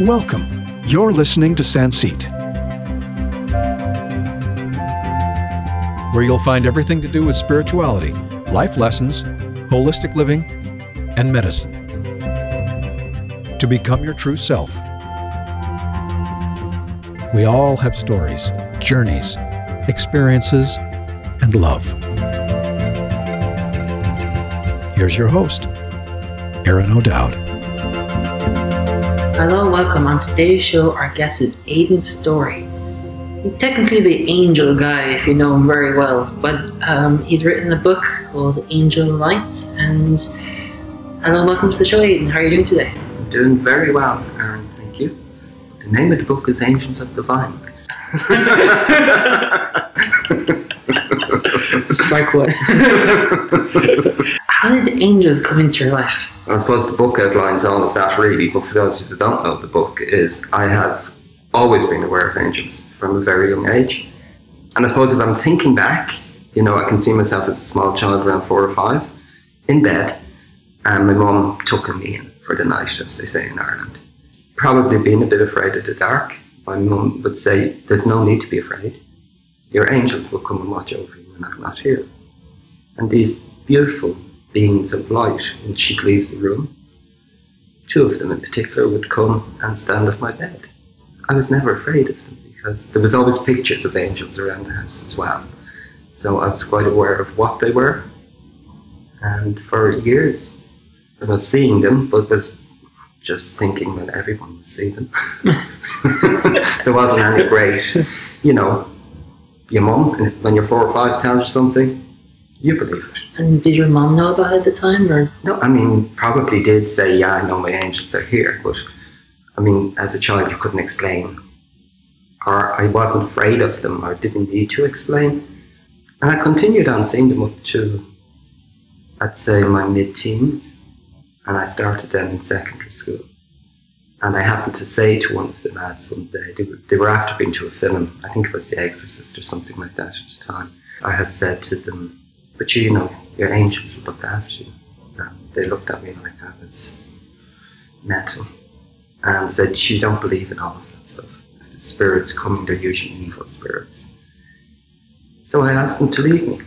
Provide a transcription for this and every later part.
Welcome. You're listening to Sancit, where you'll find everything to do with spirituality, life lessons, holistic living, and medicine to become your true self. We all have stories, journeys, experiences, and love. Here's your host, Aaron O'Dowd. Hello, welcome. On today's show, our guest is Aidan Storey. He's technically the angel guy, if you know him very well, but he's written a book called Angel Lights. And hello, welcome to the show, Aidan. How are you doing today? I'm doing very well, Aaron, thank you. The name of the book is Angels of Divine. Strike one. How did the angels come into your life? I suppose the book outlines all of that really, but for those who don't know, the book is I have always been aware of angels from a very young age. And I suppose if I'm thinking back, you know, I can see myself as a small child around 4 or 5 in bed, and my mum took me in for the night, as they say in Ireland. Probably being a bit afraid of the dark. My mum would say, there's no need to be afraid. Your angels will come and watch over you when I'm not here. And these beautiful beings of light, when she'd leave the room, 2 of them in particular would come and stand at my bed. I was never afraid of them because there was always pictures of angels around the house as well. So I was quite aware of what they were. And for years, I was seeing them, but was just thinking that everyone would see them. There wasn't any great, you know, your mum, when you're 4 or 5 tells you something, you believe it. And did your mum know about it at the time? Or? No, I mean, probably did say, yeah, I know my angels are here, but I mean, as a child, you couldn't explain, or I wasn't afraid of them, or didn't need to explain. And I continued on seeing them up to, I'd say, my mid-teens, and I started then in secondary school. And I happened to say to one of the lads one day, they were after being to a film, I think it was The Exorcist or something like that at the time. I had said to them, but you know, your angels will look after you. And they looked at me like I was mental. And said, you don't believe in all of that stuff. If the spirits coming, they're usually evil spirits. So I asked them to leave me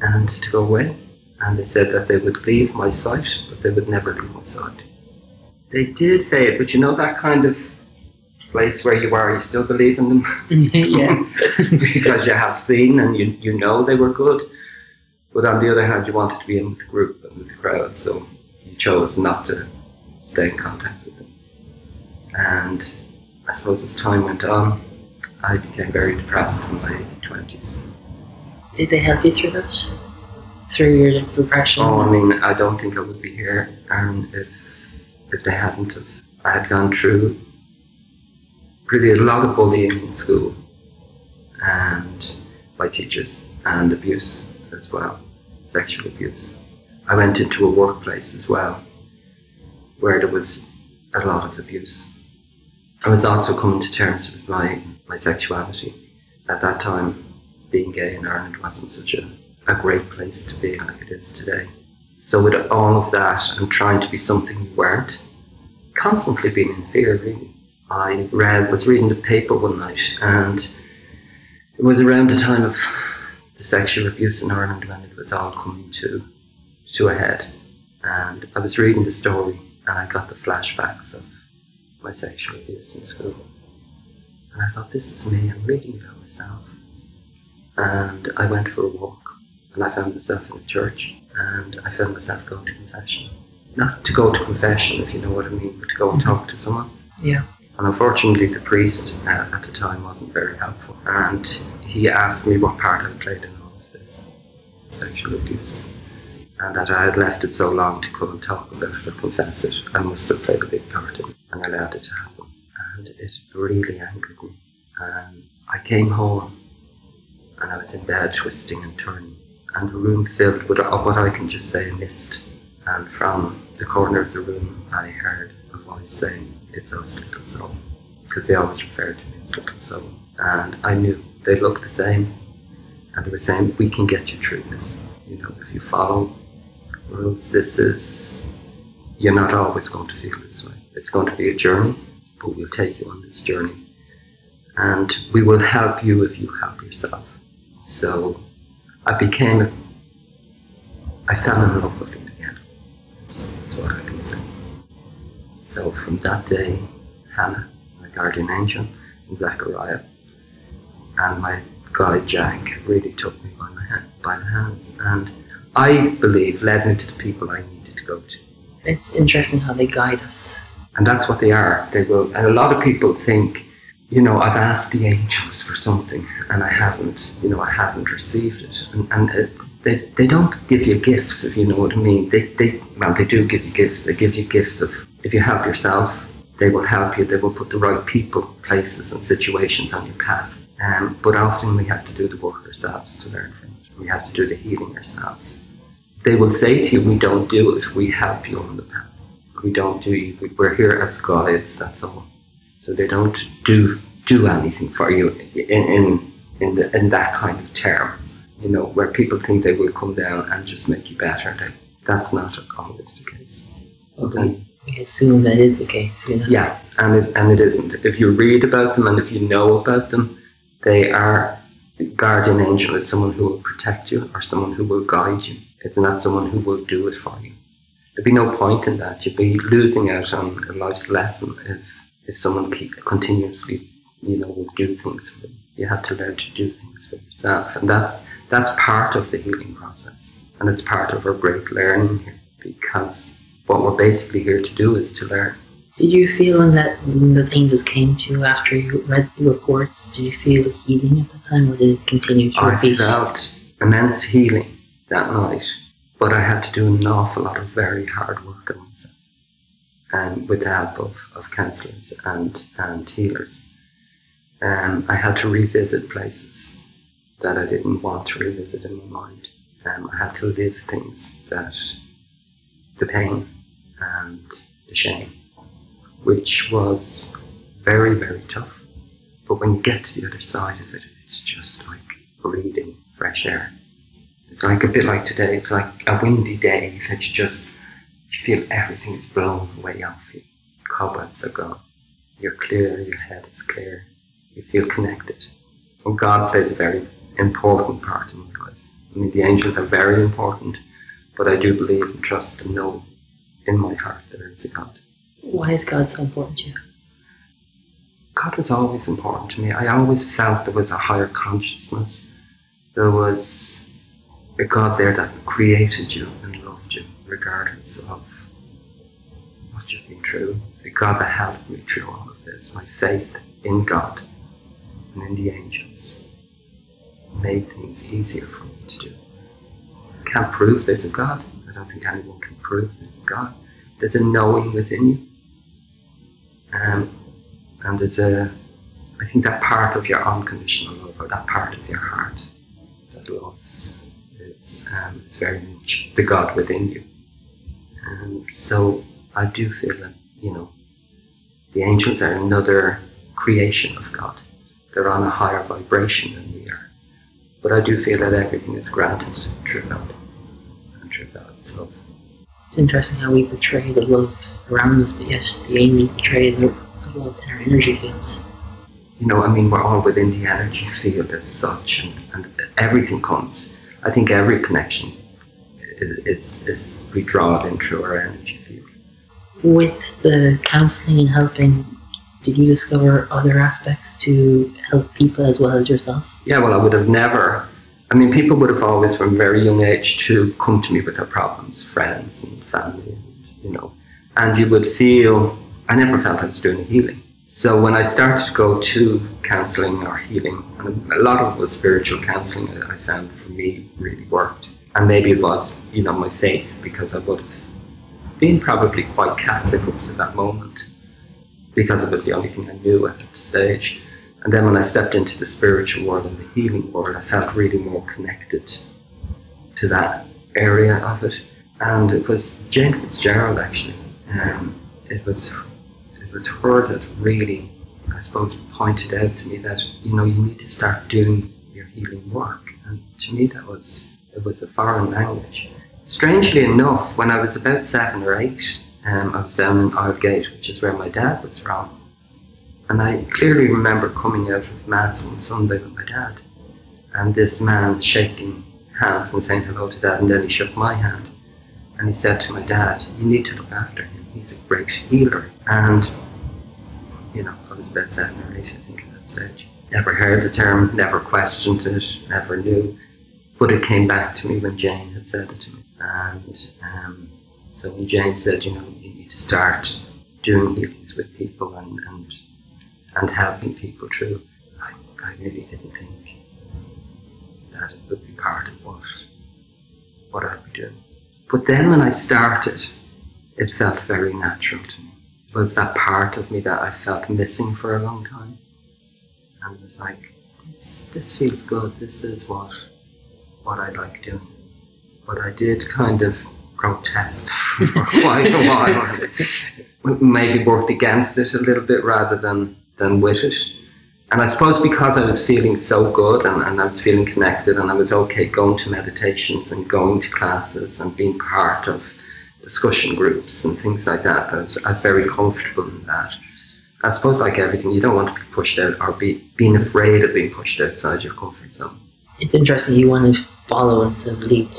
and to go away. And they said that they would leave my sight, but they would never leave my sight. They did fade, but you know that kind of place where you are, you still believe in them? Yeah. Because you have seen and you know they were good. But on the other hand, you wanted to be in with the group and with the crowd, so you chose not to stay in contact with them. And I suppose as time went on, I became very depressed in my 20s. Did they help you through this? Through your depression? Oh, I mean, I don't think I would be here, Aaron, if they hadn't have. I had gone through really a lot of bullying in school, and by teachers, and abuse as well, sexual abuse. I went into a workplace as well, where there was a lot of abuse. I was also coming to terms with my sexuality. At that time, being gay in Ireland wasn't such a great place to be like it is today. So with all of that and trying to be something you weren't, constantly being in fear really. I was reading the paper one night, and it was around the time of the sexual abuse in Ireland when it was all coming to a head. And I was reading the story, and I got the flashbacks of my sexual abuse in school. And I thought, this is me, I'm reading about myself. And I went for a walk, and I found myself in a church, and I found myself going to confession. Not to go to confession, if you know what I mean, but to go and talk to someone. Yeah. And unfortunately the priest at the time wasn't very helpful, and he asked me what part I played in all of this sexual abuse. And that I had left it so long to come and talk about it or confess it, I must have played a big part in it and allowed it to happen. And it really angered me. And I came home and I was in bed twisting and turning, and the room filled with what I can just say mist. And from the corner of the room I heard a voice saying, it's us, little soul. Because they always referred to me as little soul. And I knew they looked the same, and they were saying, we can get you through this. You know, if you follow rules, you're not always going to feel this way. It's going to be a journey, who will take you on this journey. And we will help you if you help yourself. So I fell in love with it again. That's what I can say. So from that day, Hannah, my guardian angel, and Zachariah, and my guide Jack really took me by the hands, and I believe led me to the people I needed to go to. It's interesting how they guide us. And that's what they are. They will. And a lot of people think, you know, I've asked the angels for something and I haven't received it. And they don't give you gifts, if you know what I mean. They do give you gifts. They give you gifts of, if you help yourself, they will help you. They will put the right people, places and situations on your path. But often we have to do the work ourselves to learn from it. We have to do the healing ourselves. They will say to you, we don't do it. We help you on the path. We don't do it. We're here as guides, that's all. So they don't do anything for you in that kind of term, you know, where people think they will come down and just make you better. That's not always the case. So we assume that is the case, you know. Yeah, and it isn't. If you read about them and if you know about them, they are, the guardian angel is someone who will protect you or someone who will guide you. It's not someone who will do it for you. There'd be no point in that. You'd be losing out on a life's lesson if someone continuously, you know, will do things for you. You have to learn to do things for yourself. And that's part of the healing process. And it's part of our great learning here, because what we're basically here to do is to learn. Did you feel that when the angels came to you after you read the reports, did you feel healing at that time, or did it continue to repeat? I felt immense healing that night, but I had to do an awful lot of very hard work on myself. With the help of counsellors and healers. I had to revisit places that I didn't want to revisit in my mind. I had to live things that, the pain and the shame, which was very, very tough. But when you get to the other side of it, it's just like breathing fresh air. It's like a bit like today, it's like a windy day that you feel everything is blown away off you. Cobwebs are gone. You're clear, your head is clear. You feel connected. And God plays a very important part in my life. I mean, the angels are very important, but I do believe and trust and know in my heart that there is a God. Why is God so important to you? God was always important to me. I always felt there was a higher consciousness. There was a God there that created you and loved you, regardless of what you've been through. A God that helped me through all of this. My faith in God and in the angels made things easier for me to do. I can't prove there's a God. I don't think anyone can prove there's a God. There's a knowing within you. And there's I think that part of your unconditional love, or that part of your heart that loves, is very much the God within you. So I do feel that, you know, the angels are another creation of God. They're on a higher vibration than we are. But I do feel that everything is granted through God and through God's love. It's interesting how we portray the love around us, but yes, the angels portray the love in our energy fields. You know, I mean, we're all within the energy field as such, and everything comes. I think every connection is we draw it in through our energy field. With the counselling and helping, did you discover other aspects to help people as well as yourself? Yeah, well, I would have never. I mean, people would have always, from a very young age, to come to me with their problems, friends and family, and, you know. And you would feel, I never felt I was doing healing. So when I started to go to counselling or healing, and a lot of it was spiritual counselling, I found for me really worked. And maybe it was, you know, my faith, because I would have been probably quite Catholic up to that moment, because it was the only thing I knew at that stage. And then when I stepped into the spiritual world and the healing world, I felt really more connected to that area of it. And it was Jane Fitzgerald, actually. It was her that really, I suppose, pointed out to me that, you know, you need to start doing your healing work. And to me, it was a foreign language. Strangely enough, when I was about 7 or 8, I was down in Isle Gate, which is where my dad was from. And I clearly remember coming out of Mass on Sunday with my dad, and this man shaking hands and saying hello to Dad, and then he shook my hand. And he said to my dad, you need to look after him, he's a great healer. And, you know, I was about 7 or 8, I think, at that stage. Never heard the term, never questioned it, never knew. But it came back to me when Jane had said it to me. And so when Jane said, you know, you need to start doing healings with people and helping people through, I really didn't think that it would be part of what I'd be doing. But then when I started, it felt very natural to me. It was that part of me that I felt missing for a long time. And it was like, this feels good, this is what I like doing. But I did kind of protest for quite a while. It maybe worked against it a little bit rather than with it. And I suppose because I was feeling so good and I was feeling connected and I was okay going to meditations and going to classes and being part of discussion groups and things like that, I was very comfortable in that. I suppose like everything, you don't want to be pushed out or being afraid of being pushed outside your comfort zone. It's interesting, you want to follow instead of lead.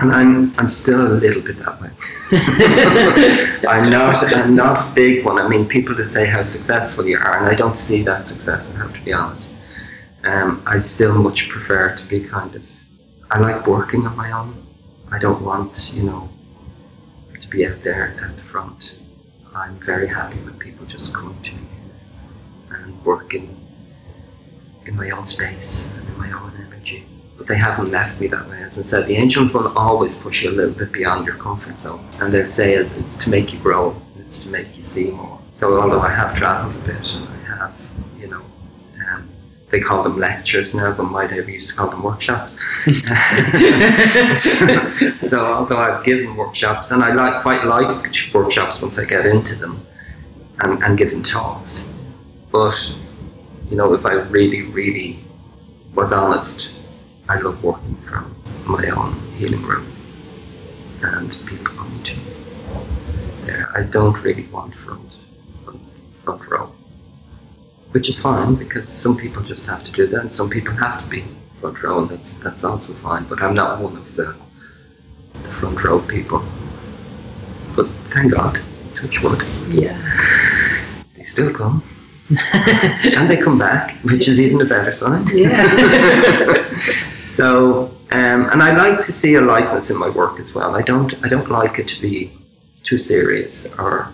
And I'm still a little bit that way. I'm not a big one. I mean, people to say how successful you are, and I don't see that success, I have to be honest. I still much prefer to be I like working on my own. I don't want, you know, to be out there at the front. I'm very happy when people just come to me and work in my own space and in my own energy. But they haven't left me that way. As I said, the angels will always push you a little bit beyond your comfort zone, and they'll say it's to make you grow, it's to make you see more. So although I have travelled a bit, and I have, you know, they call them lectures now, but my day we used to call them workshops. So although I've given workshops, and I quite like workshops once I get into them, and giving talks, but you know, if I really, really was honest, I love working from my own healing room and people coming to me there. I don't really want front row, which is fine because some people just have to do that and some people have to be front row, and that's also fine, but I'm not one of the front row people. But thank God, touch wood. Yeah. They still come. And they come back, which is even a better sign. Yeah. So, and I like to see a lightness in my work as well. I don't like it to be too serious. I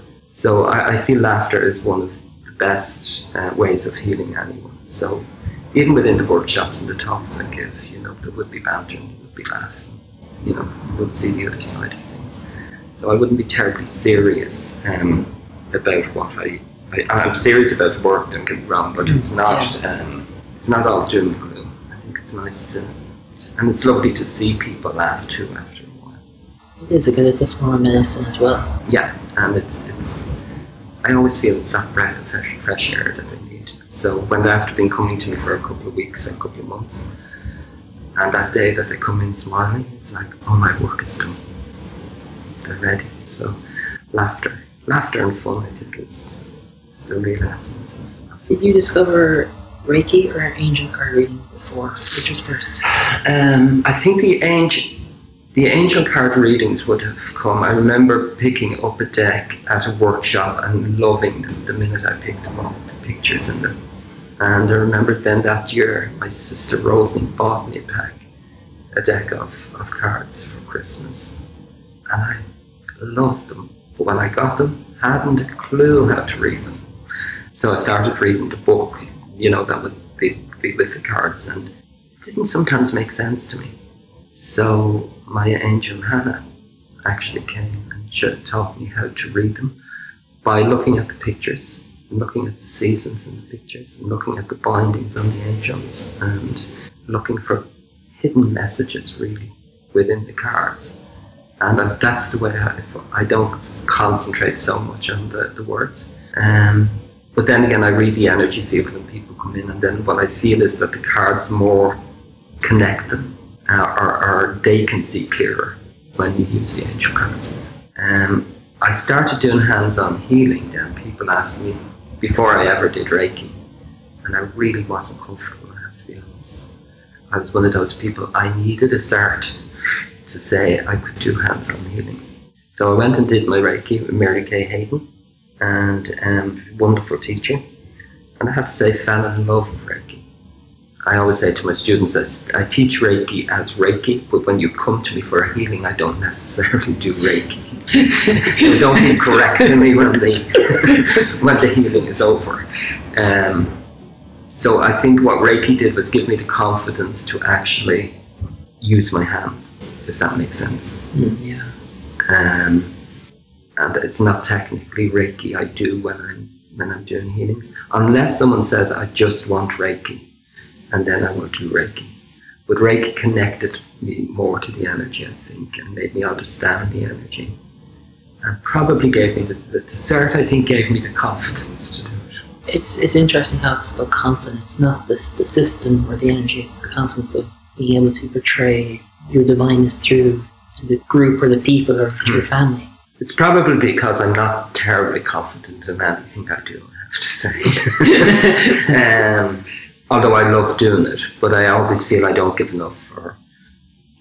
feel laughter is one of the best ways of healing anyone. So, even within the workshops and the talks I give, you know, there would be banter and there would be laugh. You know, you would see the other side of things. So I wouldn't be terribly serious about what I'm serious about the work, don't get me wrong, but it's not all doom and gloom. I think it's nice and it's lovely to see people laugh too after a while. It is because it's a form of medicine as well. Yeah, and it's I always feel it's that breath of fresh air that they need. So when they have been coming to me for a couple of weeks, a couple of months, and that day that they come in smiling, it's like, oh, my work is done. They're ready. So laughter and fun, I think, is the real essence. Did you discover Reiki or angel card reading before? Which was first? I think the angel card readings would have come. I remember picking up a deck at a workshop and loving them the minute I picked them up, the pictures in them. And I remember then that year my sister Rosalind bought me a deck of cards for Christmas. And I loved them. But when I got them, hadn't a clue how to read them. So I started reading the book, you know, that would be with the cards, and it didn't sometimes make sense to me. So my angel Hannah actually came and taught me how to read them by looking at the pictures, and looking at the seasons in the pictures, and looking at the bindings on the angels, and looking for hidden messages really within the cards. And that's the way I don't concentrate so much on the words. But then again, I read the energy field when people come in, and then what I feel is that the cards more connect them, or they can see clearer when you use the angel cards. I started doing hands-on healing then. People asked me, before I ever did Reiki. And I really wasn't comfortable, I have to be honest. I was one of those people, I needed a cert to say I could do hands-on healing. So I went and did my Reiki with Mary Kay Hayden, and wonderful teacher. And I have to say, fell in love with Reiki. I always say to my students, I teach Reiki as Reiki, but when you come to me for a healing, I don't necessarily do Reiki. So don't be correcting me when the healing is over. So I think what Reiki did was give me the confidence to actually use my hands, if that makes sense. Yeah. And it's not technically Reiki I do when I'm doing healings, unless someone says, I just want Reiki, and then I will do Reiki. But Reiki connected me more to the energy, I think, and made me understand the energy. And probably gave me the cert, I think, gave me the confidence to do it. It's interesting how it's about confidence, not the system or the energy, it's the confidence of being able to portray your divineness through to the group or the people or to your family. It's probably because I'm not terribly confident in anything I do, I have to say. Although I love doing it, but I always feel I don't give enough, or,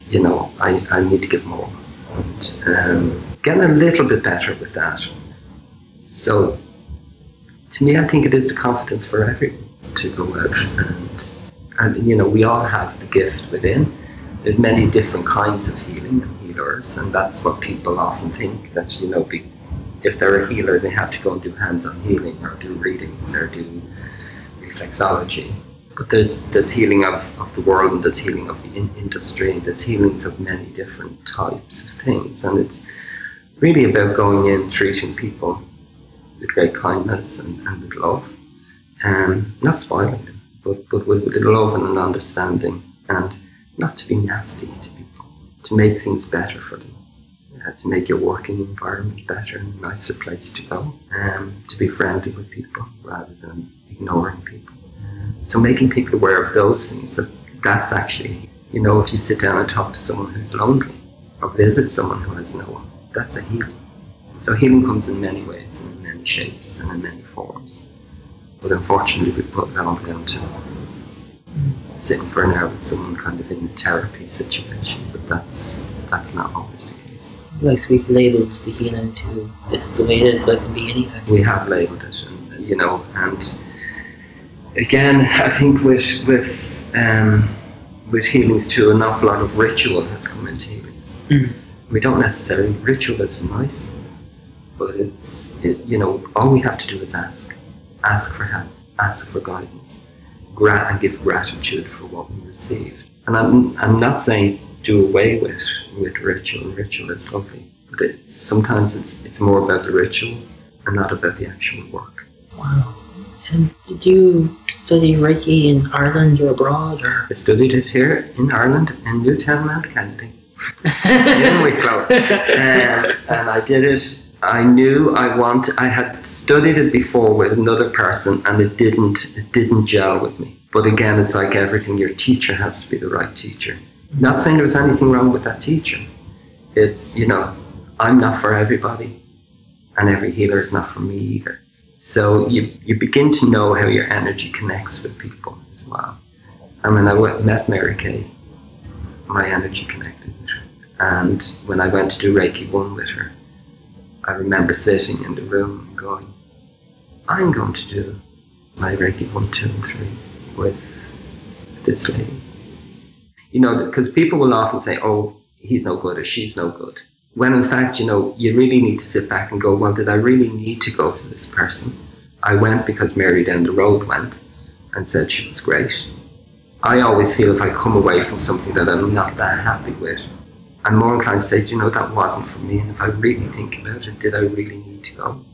you know, I need to give more. And getting a little bit better with that. So, to me, I think it is the confidence for everyone to go out. And you know, we all have the gift within. There's many different kinds of healing and healers, and that's what people often think, that, you know, if they're a healer, they have to go and do hands-on healing or do readings or do reflexology. But there's healing of the world, and there's healing of the industry, and there's healings of many different types of things. And it's really about going in, treating people with great kindness and with love. Not spoiling them, but with love and an understanding, and not to be nasty to people, to make things better for them, to make your working environment better and a nicer place to go, to be friendly with people rather than ignoring people. So making people aware of those things, that's actually, you know, if you sit down and talk to someone who's lonely or visit someone who has no one, that's a healing. So healing comes in many ways and in many shapes and in many forms. But unfortunately, we put it all down to sitting for an hour with someone kind of in the therapy situation, but that's not always the case. Like, we've labelled the healing to, this is the way it is, but it can be anything. We have labelled it, and, you know, and again, I think with healings too, an awful lot of ritual has come into healings. Mm. We don't necessarily, ritual is nice, but it's you know, all we have to do is ask for help, ask for guidance. And give gratitude for what we received. And I'm not saying do away with ritual. Ritual is lovely, but sometimes it's more about the ritual and not about the actual work. Wow. And did you study Reiki in Ireland or abroad? Or? I studied it here in Ireland in Newtown Mount Kennedy in Wicklow, and I did it. I knew I had studied it before with another person, and it didn't gel with me. But again, it's like everything, your teacher has to be the right teacher. Not saying there was anything wrong with that teacher. It's, you know, I'm not for everybody, and every healer is not for me either. So you begin to know how your energy connects with people as well. And when I met Mary Kay, my energy connected with her. And when I went to do Reiki 1 with her, I remember sitting in the room and going, I'm going to do my Reiki 1, 2 and 3 with this lady. You know, because people will often say, oh, he's no good or she's no good. When in fact, you know, you really need to sit back and go, well, did I really need to go for this person? I went because Mary down the road went and said she was great. I always feel if I come away from something that I'm not that happy with, I'm more inclined to say, you know, that wasn't for me. And if I really think about it, did I really need to go?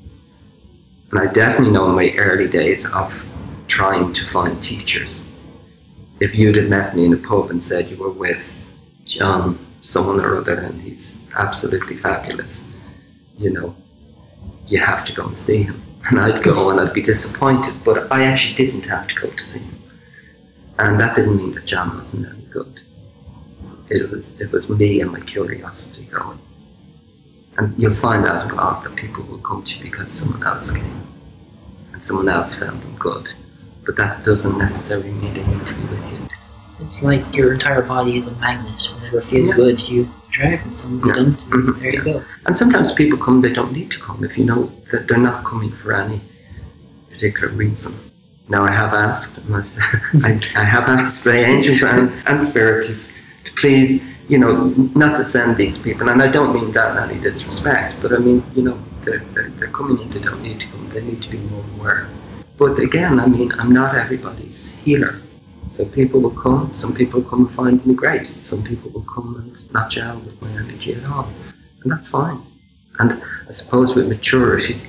And I definitely know in my early days of trying to find teachers, if you'd have met me in a pub and said you were with John, someone or other, and he's absolutely fabulous, you know, you have to go and see him. And I'd go and I'd be disappointed, but I actually didn't have to go to see him. And that didn't mean that John wasn't any good. It was me and my curiosity going. And you'll find out a lot that people will come to you because someone else came. And someone else found them good. But that doesn't necessarily mean they need to be with you. It's like your entire body is a magnet. Whenever it feels good, you drive it, and you don't. Mm-hmm. There you go. And sometimes people come, they don't need to come, if you know that they're not coming for any particular reason. Now, I have asked, and I have asked the angels and spirits to please, you know, not to send these people. And I don't mean that in any disrespect, but I mean, you know, they're coming in, they don't need to come, they need to be more aware. But again, I mean, I'm not everybody's healer. So people will come, some people come and find me grace, some people will come and not gel with my energy at all. And that's fine. And I suppose with maturity,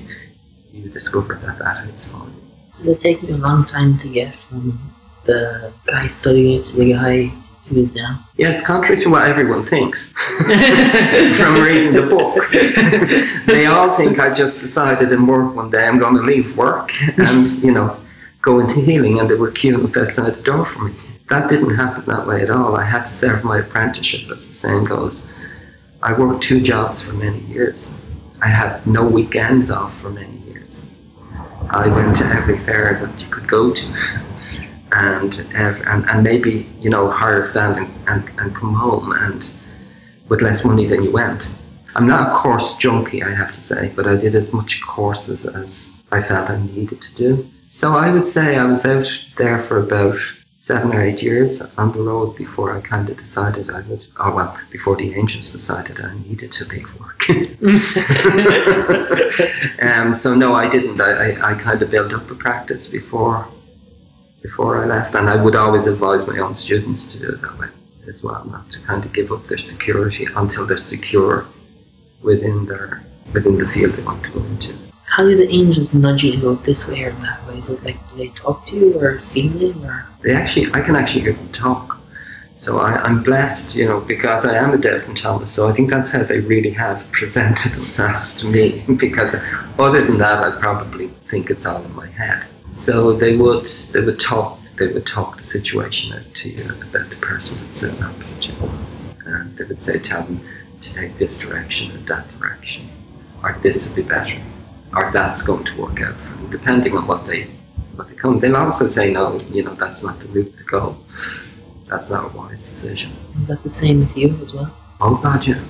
you discover that that is fine. It'll take me a long time to get from the guy studying it to the guy who is now. Yes, contrary to what everyone thinks from reading the book. They all think I just decided in work one day I'm going to leave work and, you know, go into healing, and they were queuing up outside the door for me. That didn't happen that way at all. I had to serve my apprenticeship, as the saying goes. I worked 2 jobs for many years. I had no weekends off for many years. I went to every fair that you could go to, and maybe, you know, hire a stand and come home and with less money than you went. I'm not a course junkie, I have to say, but I did as much courses as I felt I needed to do. So I would say I was out there for about 7 or 8 years on the road before I kind of decided I would, oh well, before the angels decided I needed to leave work. So no, I didn't. I kind of built up a practice before I left, and I would always advise my own students to do it that way as well, not to kind of give up their security until they're secure within the field they want to go into. How do the angels nudge you to go this way or that way? Is it like, do they talk to you or feeling or? I can actually hear them talk. So I'm blessed, you know, because I am a Doubting Thomas. So I think that's how they really have presented themselves to me. Because other than that, I probably think it's all in my head. So they would talk the situation out to you about the person that's sitting opposite you, and they would say, tell them to take this direction or that direction, or this would be better, or that's going to work out for them, depending on what they come. They'll also say, no, you know, that's not the route to go. That's not a wise decision. Is that the same with you as well? Oh God, yeah.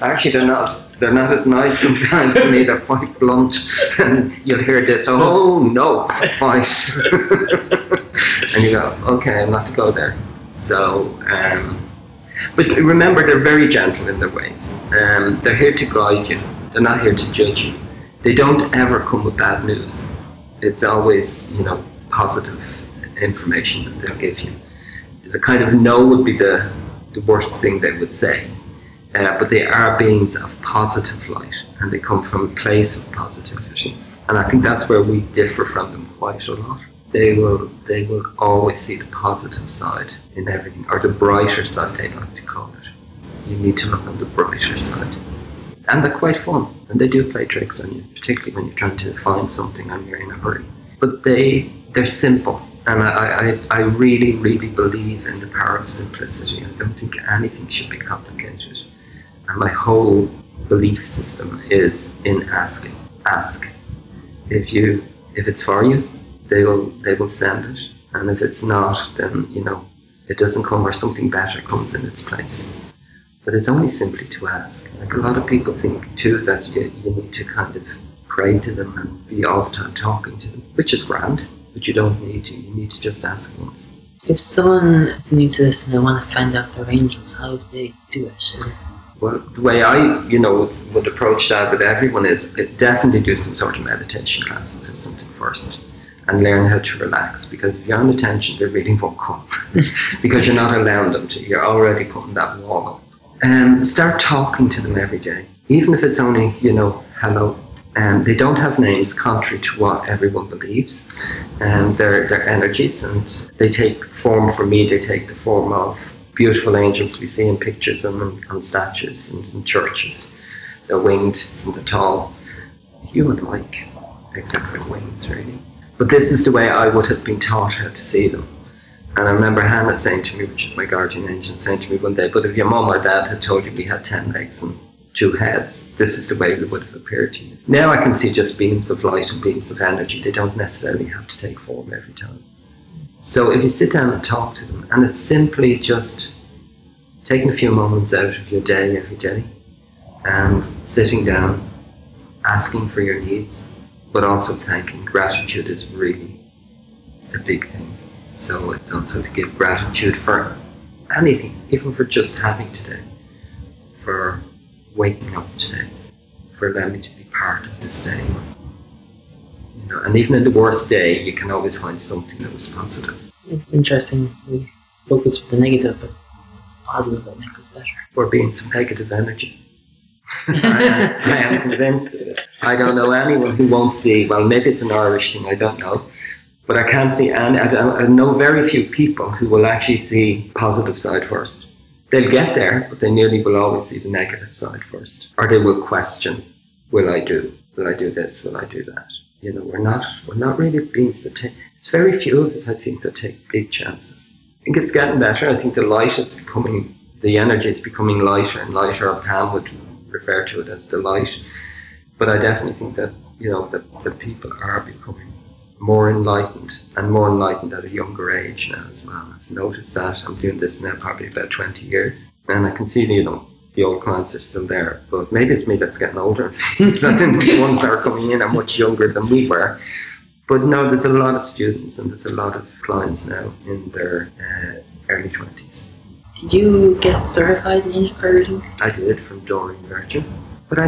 Actually, they're not as nice sometimes to me. They're quite blunt, and you'll hear this, oh no, voice. And you go, okay, I'm not to go there. So, but remember, they're very gentle in their ways. They're here to guide you. They're not here to judge you. They don't ever come with bad news. It's always, you know, positive information that they'll give you. The kind of no would be the worst thing they would say. But they are beings of positive light, and they come from a place of positivity. And I think that's where we differ from them quite a lot. They will always see the positive side in everything, or the brighter side, they like to call it. You need to look on the brighter side. And they're quite fun, and they do play tricks on you, particularly when you're trying to find something and you're in a hurry. But they're simple, and I really, really believe in the power of simplicity. I don't think anything should be complicated. And my whole belief system is in asking. Ask. If it's for you, they will send it, and if it's not, then, you know, it doesn't come, or something better comes in its place. But it's only simply to ask. Like, a lot of people think too that you need to kind of pray to them and be all the time talking to them, which is grand, but you don't need to. You need to just ask once. If someone is new to this and they want to find out their angels, how do they do it? Well, the way I, you know, would approach that with everyone is definitely do some sort of meditation classes or something first, and learn how to relax, because if you're on attention, they really won't come because you're not allowing them to. You're already putting that wall up. Start talking to them every day, even if it's only, you know, hello. They don't have names, contrary to what everyone believes. They're energies, and they take form. For me, they take the form of beautiful angels we see in pictures and on statues and in churches. They're winged and they're tall, human-like, except for wings, really. But this is the way I would have been taught how to see them. And I remember Hannah saying to me, which is my guardian angel, saying to me one day, but if your mum or dad had told you we had 10 legs and two heads, this is the way it would have appeared to you. Now I can see just beams of light and beams of energy. They don't necessarily have to take form every time. So if you sit down and talk to them, and it's simply just taking a few moments out of your day every day and sitting down, asking for your needs, but also thanking. Gratitude is really a big thing. So it's also to give gratitude for anything, even for just having today, for waking up today, for allowing me to be part of this day. You know, and even in the worst day, you can always find something that was positive. It's interesting, we focus on the negative, but it's positive that makes us better. We're being some negative energy. I am convinced of it. I don't know anyone who won't see, well, maybe it's an Irish thing, I don't know. But I can't see, and I know very few people who will actually see positive side first. They'll get there, but they nearly will always see the negative side first. Or they will question, will I do this, will I do that? You know, we're not really beings that take, it's very few of us, I think, that take big chances. I think it's getting better. I think the light is becoming, the energy is becoming lighter and lighter. Pam would refer to it as the light. But I definitely think that, you know, that people are becoming more enlightened at a younger age now as well. I've noticed that. I'm doing this now probably about 20 years. And I can see, you know, the old clients are still there. But maybe it's me that's getting older. So I think the ones that are coming in are much younger than we were. But no, there's a lot of students and there's a lot of clients now in their early 20s. Did you get certified in angel reading? I did, from Doreen Virtue. But I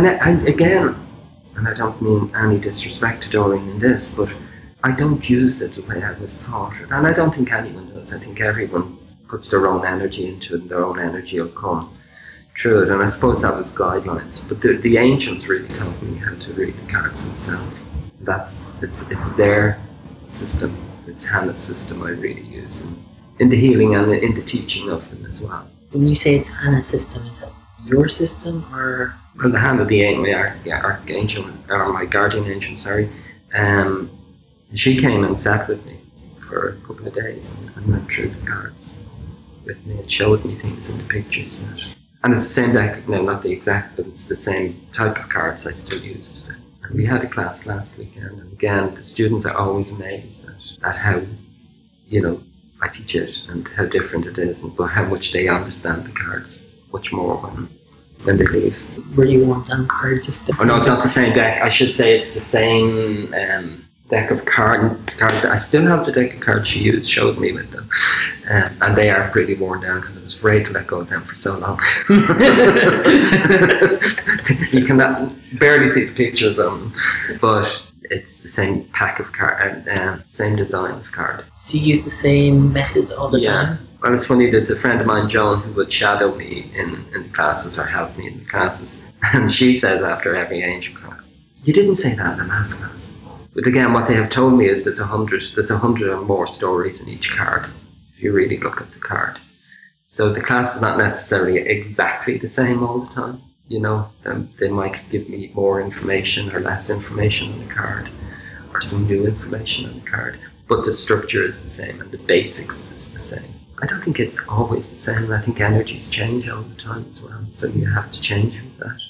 don't mean any disrespect to Doreen in this, but I don't use it the way I was taught it, and I don't think anyone does. I think everyone puts their own energy into it, and their own energy will come through it, and I suppose that was guidelines. But the ancients really taught me how to read the cards themselves. It's their system. It's Hannah's system I really use in the healing and in the teaching of them as well. When you say it's Hannah's system, is that your system, or...? Well, the Hannah, my guardian angel, she came and sat with me for a couple of days and went through the cards with me and showed me things in the pictures. And it's the same deck, no, not the exact, but it's the same type of cards I still use today. And we had a class last weekend, and again, the students are always amazed at how, you know, I teach it and how different it is, but how much they understand the cards much more when they leave. Were you on them cards? No, it's not the same deck. I should say it's the same... deck of cards. I still have the deck of cards she used, showed me with them. And they are pretty worn down because I was afraid to let go of them for so long. You can barely see the pictures of them. But it's the same pack of cards, same design of card. So you use the same method all the time? Well, it's funny, there's a friend of mine, Joan, who would shadow me in the classes or help me in the classes. And she says after every angel class, you didn't say that in the last class. But again, what they have told me is there's 100 or more stories in each card, if you really look at the card. So the class is not necessarily exactly the same all the time. You know, they might give me more information or less information on the card, or some new information on the card. But the structure is the same and the basics is the same. I don't think it's always the same. I think energies change all the time as well, so you have to change with that.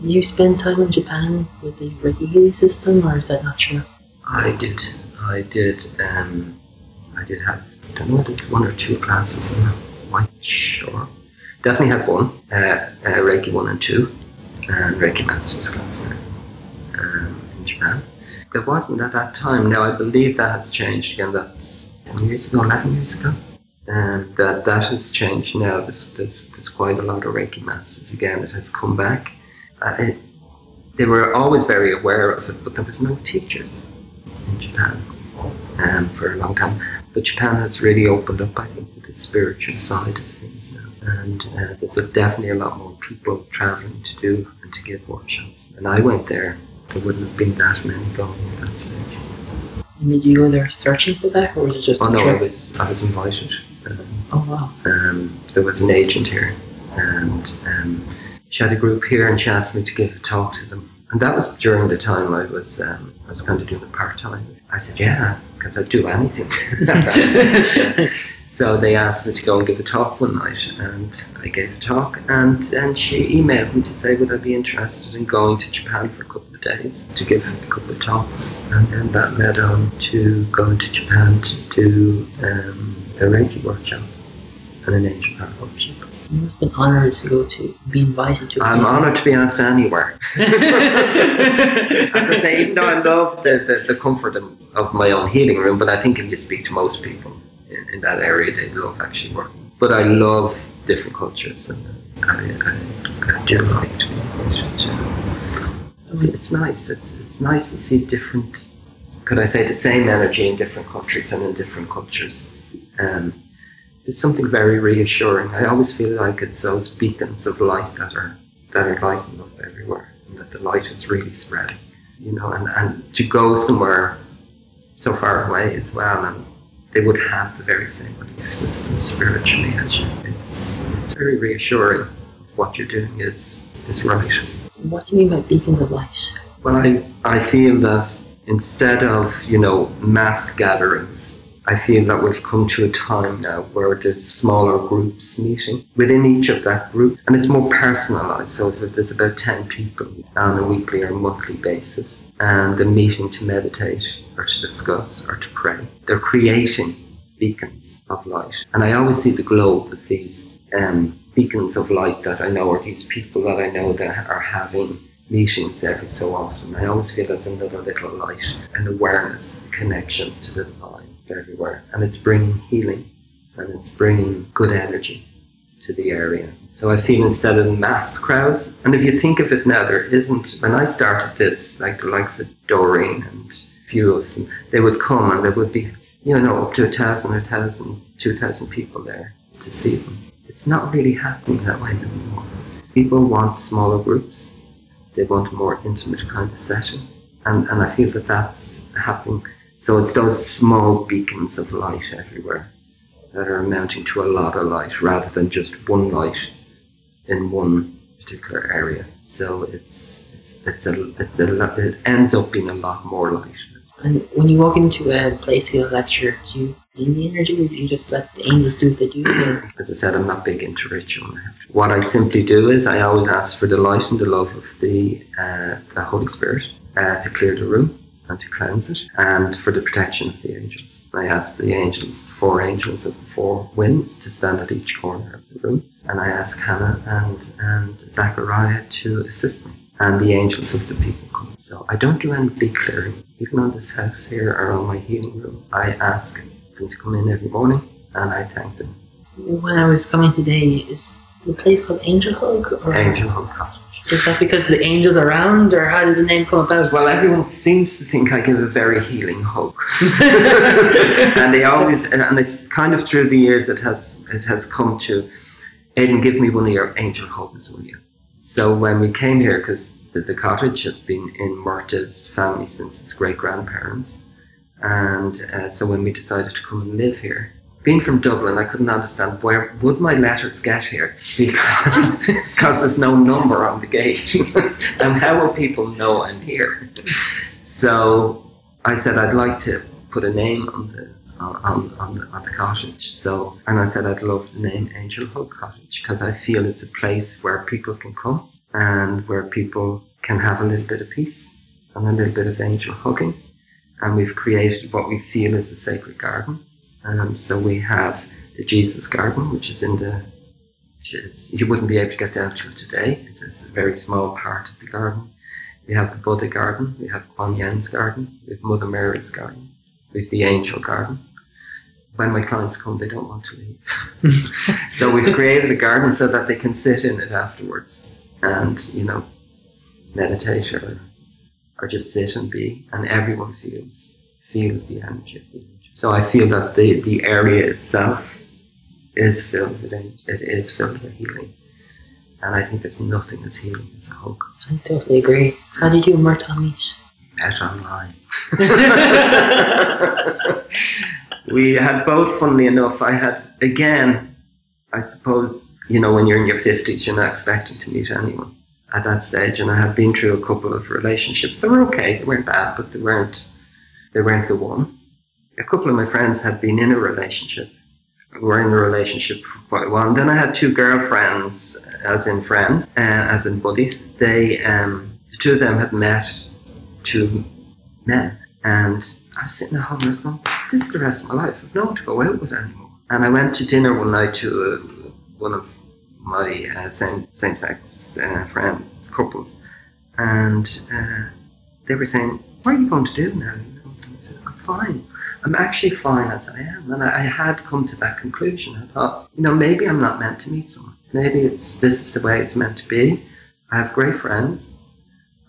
Did you spend time in Japan with the Reiki system, or is that not true? I did have, I don't know whether it's one or two classes, I'm not quite sure. Definitely had one, Reiki 1 and 2, and Reiki Master's class there in Japan. There wasn't at that time. Now I believe that has changed again, that's 11 years ago. That has changed now, there's quite a lot of Reiki Masters again, it has come back. They were always very aware of it, but there was no teachers in Japan for a long time. But Japan has really opened up, I think, to the spiritual side of things now. And there's definitely a lot more people travelling to do and to give workshops. And I went there, there wouldn't have been that many going at that stage. And did you go there searching for that, or was it just a trip? Oh no, I was invited. There was an agent here, and... she had a group here and she asked me to give a talk to them And that was during the time I was kind of doing a part-time. I said, yeah, because I'd do anything. So they asked me to go and give a talk one night, and I gave a talk, and she emailed me to say, would I be interested in going to Japan for a couple of days to give a couple of talks? And then that led on to going to Japan to do a Reiki workshop and an angel power workshop. You must have been honoured to go to, be invited to. I'm honoured to be asked anywhere. As I say, even though I love the comfort of my own healing room, but I think if you speak to most people in that area, they love actually working. But I love different cultures, and I do like to be invited to. It's nice. It's nice to see different, could I say, the same energy in different countries and in different cultures. There's something very reassuring. I always feel like it's those beacons of light that are lighting up everywhere, and that the light is really spreading. You know, and to go somewhere so far away as well, and they would have the very same belief system spiritually as you. It's very reassuring. What you're doing is right. What do you mean by beacons of light? Well, I feel that instead of, you know, mass gatherings, I feel that we've come to a time now where there's smaller groups meeting within each of that group, and it's more personalised. So if there's about 10 people on a weekly or monthly basis, and they're meeting to meditate or to discuss or to pray, they're creating beacons of light. And I always see the globe of these beacons of light that I know, or these people that I know that are having meetings every so often. I always feel there's another little light, an awareness, a connection to the divine everywhere, and it's bringing healing and it's bringing good energy to the area. So I feel instead of mass crowds, and if you think of it now, there isn't, when I started this, like the likes of Doreen and a few of them, they would come and there would be, you know, up to 1,000 or 2,000 people there to see them. It's not really happening that way anymore. People want smaller groups, they want a more intimate kind of setting, and I feel that that's happening. So it's those small beacons of light everywhere that are amounting to a lot of light, rather than just one light in one particular area. So it ends up being a lot more light. And when you walk into a place to lecture, do you feel the energy, or do you just let the angels do what they do? As I said, I'm not big into ritual. What I simply do is I always ask for the light and the love of the Holy Spirit to clear the room and to cleanse it, and for the protection of the angels. I ask the angels, the four angels of the four winds, to stand at each corner of the room, and I ask Hannah and Zachariah to assist me, and the angels of the people come. So I don't do any big clearing, even on this house here or on my healing room. I ask them to come in every morning, and I thank them. When I was coming today, is the place called Angel Hug? Or Angel Hug Cottage. Is that because the angels are around, or how did the name come about? Well, everyone seems to think I give a very healing hug. And it's kind of through the years it has come to, Aidan, give me one of your angel hugs, will you? So when we came here, because the cottage has been in Marta's family since his great-grandparents, and so when we decided to come and live here, being from Dublin, I couldn't understand where would my letters get here, because there's no number on the gate, and how will people know I'm here? So I said I'd like to put a name on the cottage. So, and I said I'd love the name Angel Hug Cottage, because I feel it's a place where people can come and where people can have a little bit of peace and a little bit of angel hugging, and we've created what we feel is a sacred garden. So we have the Jesus Garden, which is you wouldn't be able to get down to it today. It's a very small part of the garden. We have the Buddha Garden, we have Kuan Yin's Garden, we have Mother Mary's Garden, we have the Angel Garden. When my clients come, they don't want to leave. So we've created a garden so that they can sit in it afterwards and, you know, meditate or just sit and be, and everyone feels the energy of the angel. So I feel that the area itself is filled with healing, and I think there's nothing as healing as a hug. I totally agree. How did you and Marta meet? Met online. We had both, funnily enough, I suppose, you know, when you're in your 50s, you're not expecting to meet anyone. at that stage, and I had been through a couple of relationships. They were okay, they weren't bad, but they weren't the one. A couple of my friends had been in a relationship, were in a relationship for quite a while. And then I had two girlfriends, as in friends, as in buddies. They, the two of them had met two men, and I was sitting at home and I was going, this is the rest of my life, I've no one to go out with anymore. And I went to dinner one night to one of my same-sex friends, couples, and they were saying, what are you going to do now? I said, I'm fine. I'm actually fine as I am. And I had come to that conclusion. I thought, maybe I'm not meant to meet someone. Maybe this is the way it's meant to be. I have great friends.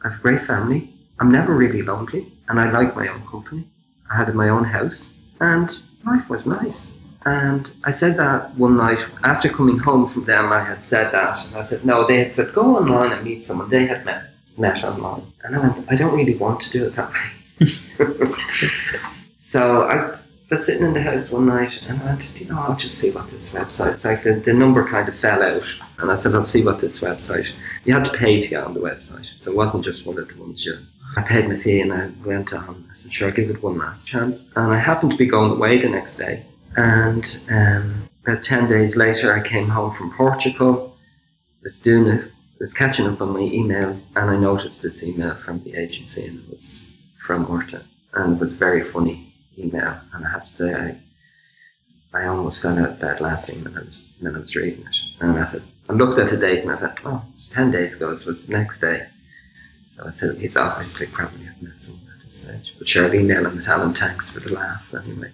I have a great family. I'm never really lonely. And I like my own company. I had my own house. And life was nice. And I said that one night, after coming home from them, I had said that. And I said, no, they had said, go online and meet someone. They had met online. And I went, I don't really want to do it that way. So I was sitting in the house one night and I went, I'll just see what this website is like. The number kind of fell out, and I said, I'll see what this website. You had to pay to get on the website, so it wasn't just one of the ones you. I paid my fee and I went on. I said, sure, I'll give it one last chance. And I happened to be going away the next day, and about 10 days later I came home from Portugal. I was catching up on my emails, and I noticed this email from the agency, and it was from Marta, and it was a very funny email, and I have to say I almost fell out of bed laughing when I was reading it. And I said, I looked at the date and I thought, it's 10 days ago, so it's the next day. So I said, he's obviously probably had met someone at this stage, but sure, I'll email him and tell him thanks for the laugh anyway.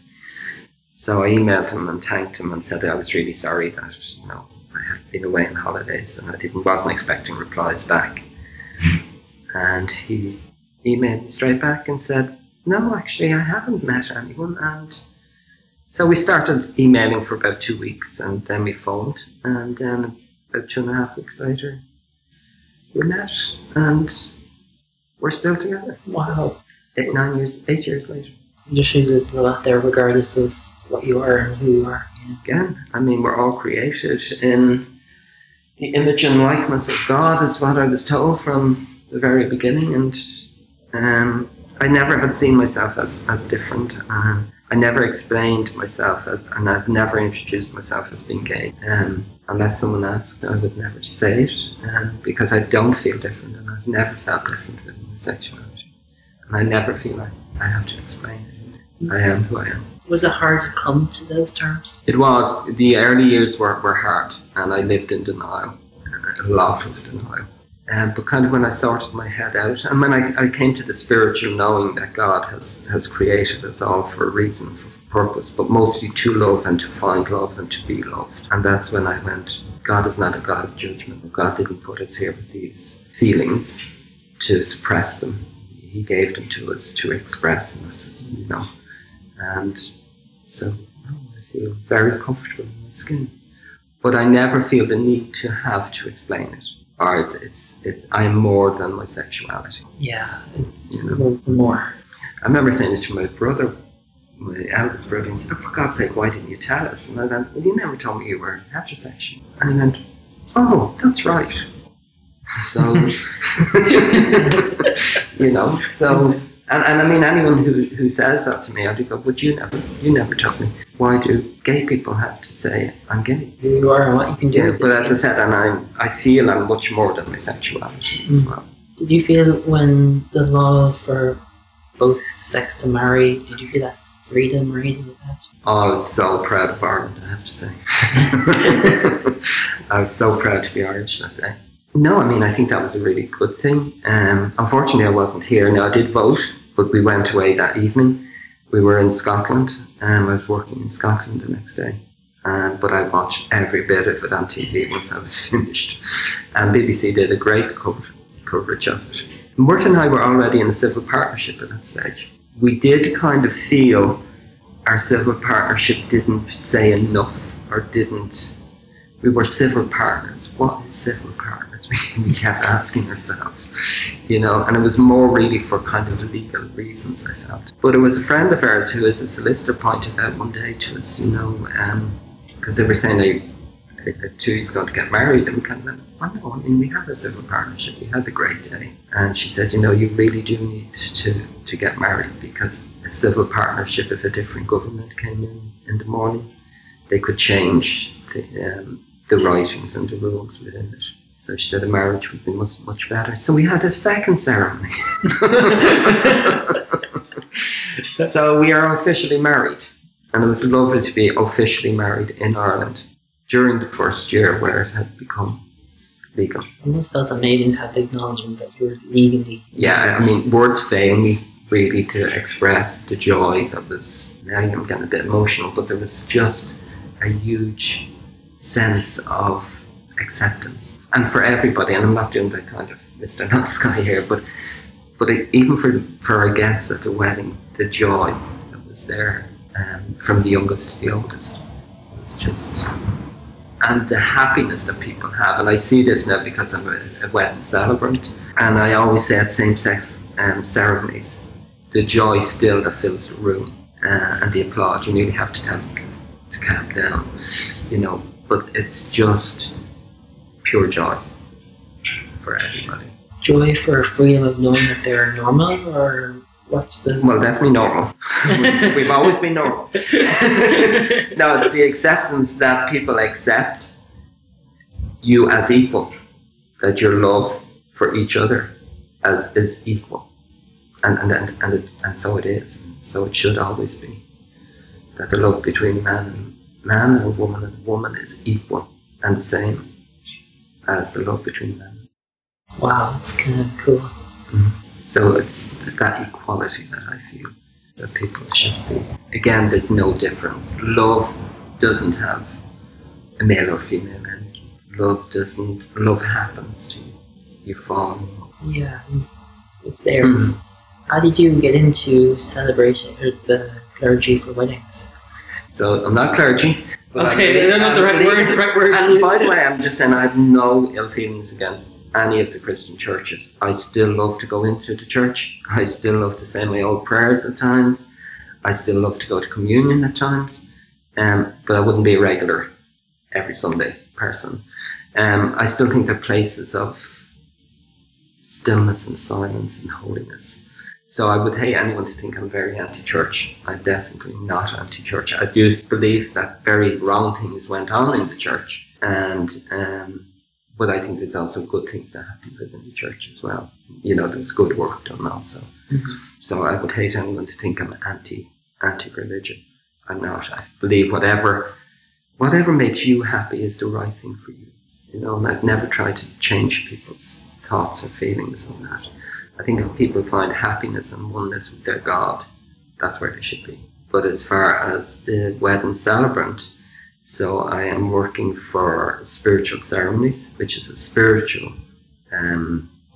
So I emailed him and thanked him and said I was really sorry that I had been away on holidays and I wasn't expecting replies back. And he emailed me straight back and said, no, actually, I haven't met anyone. And so we started emailing for about 2 weeks, and then we phoned. And then about 2.5 weeks later, we met, and we're still together. Wow. 8 years later. The issues is not there, regardless of what you are and who you are. Again, we're all created in the image and likeness of God, is what I was told from the very beginning. And I never had seen myself as different. I never explained myself and I've never introduced myself as being gay. Unless someone asked, I would never say it, because I don't feel different, and I've never felt different with my sexuality. And I never feel like I have to explain it. I am who I am. Was it hard to come to those terms? It was. The early years were hard, and I lived in denial, a lot of denial. But kind of when I sorted my head out, and when I came to the spiritual knowing that God has created us all for a reason, for a purpose, but mostly to love and to find love and to be loved. And that's when I went, God is not a God of judgment. God didn't put us here with these feelings to suppress them. He gave them to us to express us. And so I feel very comfortable in my skin. But I never feel the need to have to explain it. Or I'm more than my sexuality. Yeah, it's more. I remember saying this to my brother, my eldest brother, and he said, for God's sake, why didn't you tell us? And I went, well, you never told me you were heterosexual. And he went, oh, that's right. So, anyone who says that to me, I'd go, but you never told me. Why do gay people have to say, I'm gay? You are and what you can do. Yeah, but as I said, and I feel I'm much more than my sexuality as well. Did you feel when the law for both sex to marry, did you feel that freedom or anything like that? Oh, I was so proud of Ireland, I have to say. I was so proud to be Irish that day. No, I think that was a really good thing. Unfortunately, I wasn't here. Now, I did vote, but we went away that evening. We were in Scotland. I was working in Scotland the next day. But I watched every bit of it on TV once I was finished. And BBC did a great coverage of it. Marta and I were already in a civil partnership at that stage. We did kind of feel our civil partnership didn't say enough, or didn't... We were civil partners. What is civil partners? We kept asking ourselves, and it was more really for kind of legal reasons, I felt. But it was a friend of ours who is a solicitor pointed out one day to us, because they were saying or two, he's going to get married. And we kind of went, oh no, I mean, we have a civil partnership, we had a great day. And she said, you know, you really do need to get married, because a civil partnership, if a different government came in the morning, they could change the writings and the rules within it. So she said a marriage would be much, much better. So we had a second ceremony. So we are officially married. And it was lovely to be officially married in Ireland during the first year where it had become legal. It must have felt amazing to have the acknowledgement that you were legally... Yeah, I mean, words fail me really to express the joy that was... Now I'm getting a bit emotional, but there was just a huge sense of acceptance. And for everybody, and I'm not doing that kind of Mr. Nice Guy here, but even for our guests at the wedding, the joy that was there... from the youngest to the oldest. It's just, and the happiness that people have, and I see this now because I'm a wedding celebrant, and I always say at same-sex ceremonies, the joy still that fills the room, and the applaud, you nearly have to tell them to calm down, you know, but it's just pure joy for everybody. Joy for freedom of knowing that they're normal, or... What's the... Well, definitely normal. We've always been normal. No, it's the acceptance that people accept you as equal, that your love for each other is equal. And so it is. So it should always be. That the love between man and woman is equal and the same as the love between men. Wow, that's kind of cool. Mm-hmm. So it's that equality that I feel that people should be. Again, there's no difference. Love doesn't have a male or female end. Love happens to you. You fall in love. Yeah, it's there. Mm-hmm. How did you get into celebrating the clergy for weddings? So I'm not clergy. Okay, they're not the right word. The right words. And by the way, I'm just saying I have no ill feelings against any of the Christian churches. I still love to go into the church. I still love to say my old prayers at times. I still love to go to communion at times. But I wouldn't be a regular every Sunday person. I still think they're places of stillness and silence and holiness. So I would hate anyone to think I'm very anti-church. I'm definitely not anti-church. I do believe that very wrong things went on in the church. But I think there's also good things that happened within the church as well. You know, there was good work done also. Mm-hmm. So I would hate anyone to think I'm anti-religion. I'm not. I believe whatever makes you happy is the right thing for you. You know, and I've never tried to change people's thoughts or feelings on that. I think if people find happiness and oneness with their God, that's where they should be. But as far as the wedding celebrant, so I am working for Spiritual Ceremonies, which is a spiritual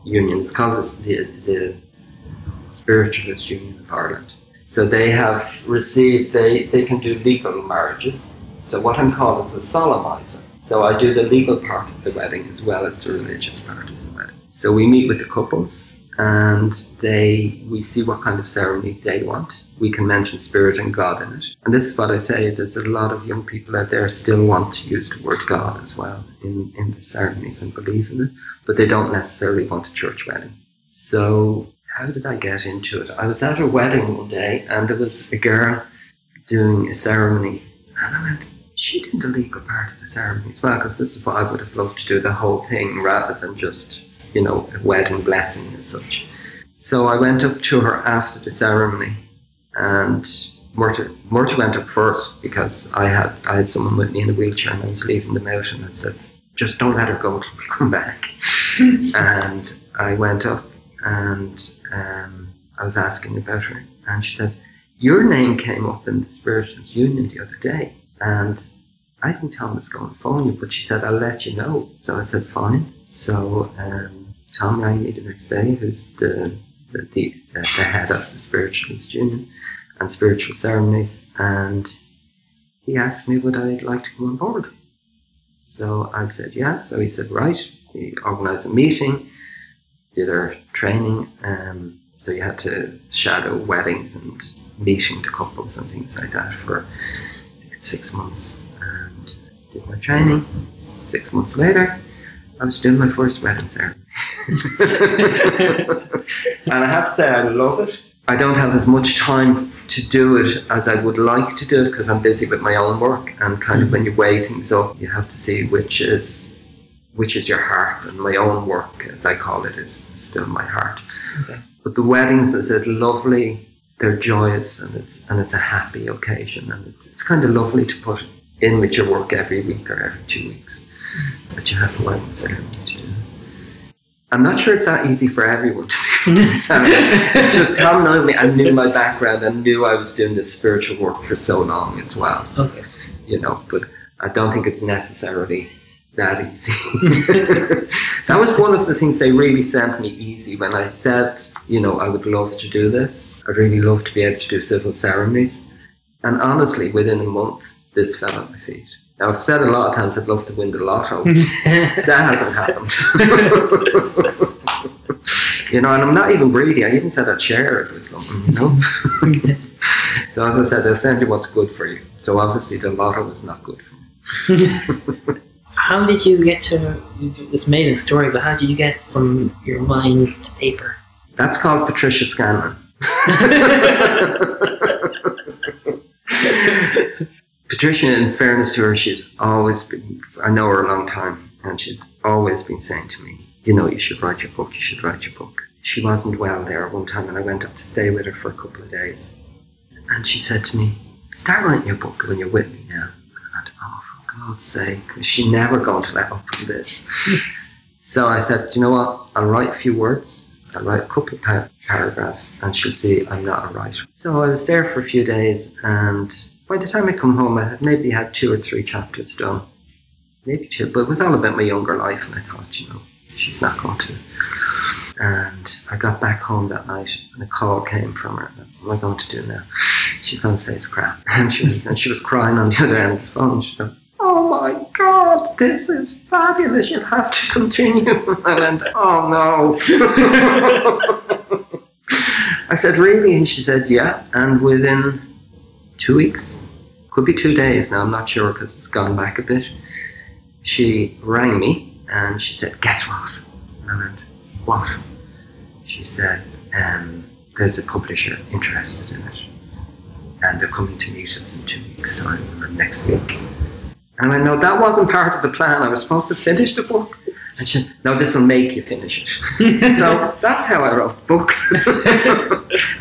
union. It's called the Spiritualist Union of Ireland. So they have received, they can do legal marriages. So what I'm called is a solemnizer. So I do the legal part of the wedding as well as the religious part of the wedding. So we meet with the couples, and we see what kind of ceremony they want. We can mention spirit and God in it. And this is what I say, there's a lot of young people out there still want to use the word God as well in their ceremonies and believe in it, but they don't necessarily want a church wedding. So how did I get into it? I was at a wedding one day, and there was a girl doing a ceremony, and I went, she did the legal part of the ceremony as well, because this is what I would have loved to do, the whole thing, rather than just... you know, a wedding blessing as such. So I went up to her after the ceremony, and Marta went up first because I had someone with me in a wheelchair and I was leaving them out, and I said, just don't let her go till we come back. And I went up and I was asking about her, and she said, your name came up in the Spiritual Union the other day, and I think Tom is going to phone you, but she said, I'll let you know. So I said, fine. So Tom rang me the next day, who's the head of the Spiritualist Union and Spiritual Ceremonies, and he asked me would I like to come on board. So I said, yes. So he said, right. We organised a meeting, did our training. So you had to shadow weddings and meeting the couples and things like that for 6 months. did my training. 6 months later, I was doing my first wedding ceremony. And I have to say, I love it. I don't have as much time to do it as I would like to do it because I'm busy with my own work, and kind of when you weigh things up, you have to see which is your heart, and my own work, as I call it, is still my heart. Okay. But the weddings, as I said, lovely, they're joyous, and it's a happy occasion, and it's kind of lovely to put in with your work every week or every 2 weeks that you have a wedding ceremony to do. I'm not sure it's that easy for everyone to do this. It's just Tom and I knew my background and knew I was doing this spiritual work for so long as well. Okay. You know, but I don't think it's necessarily that easy. That was one of the things they really sent me easy when I said, you know, I would love to do this. I'd really love to be able to do civil ceremonies. And honestly, within a month, this fell at my feet. Now, I've said a lot of times I'd love to win the lotto. That hasn't happened. You know, and I'm not even greedy. I even said I'd share it with someone, you know. So as I said, they'll send you what's good for you. So obviously the lotto was not good for me. How did you get to, it's amazing story, but how did you get from your mind to paper? That's called Patricia Scanlan. Patricia, in fairness to her, she's always been, I know her a long time, and she'd always been saying to me, you know, you should write your book, you should write your book. She wasn't well there one time, and I went up to stay with her for a couple of days. And she said to me, start writing your book when you're with me now. And I went, oh, for God's sake, is she never going to let up on this? So I said, you know what, I'll write a few words, I'll write a couple of paragraphs, and she'll see I'm not a writer. So I was there for a few days, and by the time I come home, I had maybe had 2 or 3 chapters done. Maybe 2, but it was all about my younger life, and I thought, you know, she's not going to. And I got back home that night, and a call came from her. What am I going to do now? She's going to say it's crap. And she was crying on the other end of the phone. She went, oh my God, this is fabulous. You'll have to continue. And I went, oh no. I said, really? And she said, yeah. And within 2 weeks, could be 2 days now, I'm not sure because it's gone back a bit, she rang me and she said, guess what? And I went, what? She said, there's a publisher interested in it and they're coming to meet us in 2 weeks time or next week. And I went, no, that wasn't part of the plan, I was supposed to finish the book. And she said, no, this will make you finish it. So that's how I wrote the book.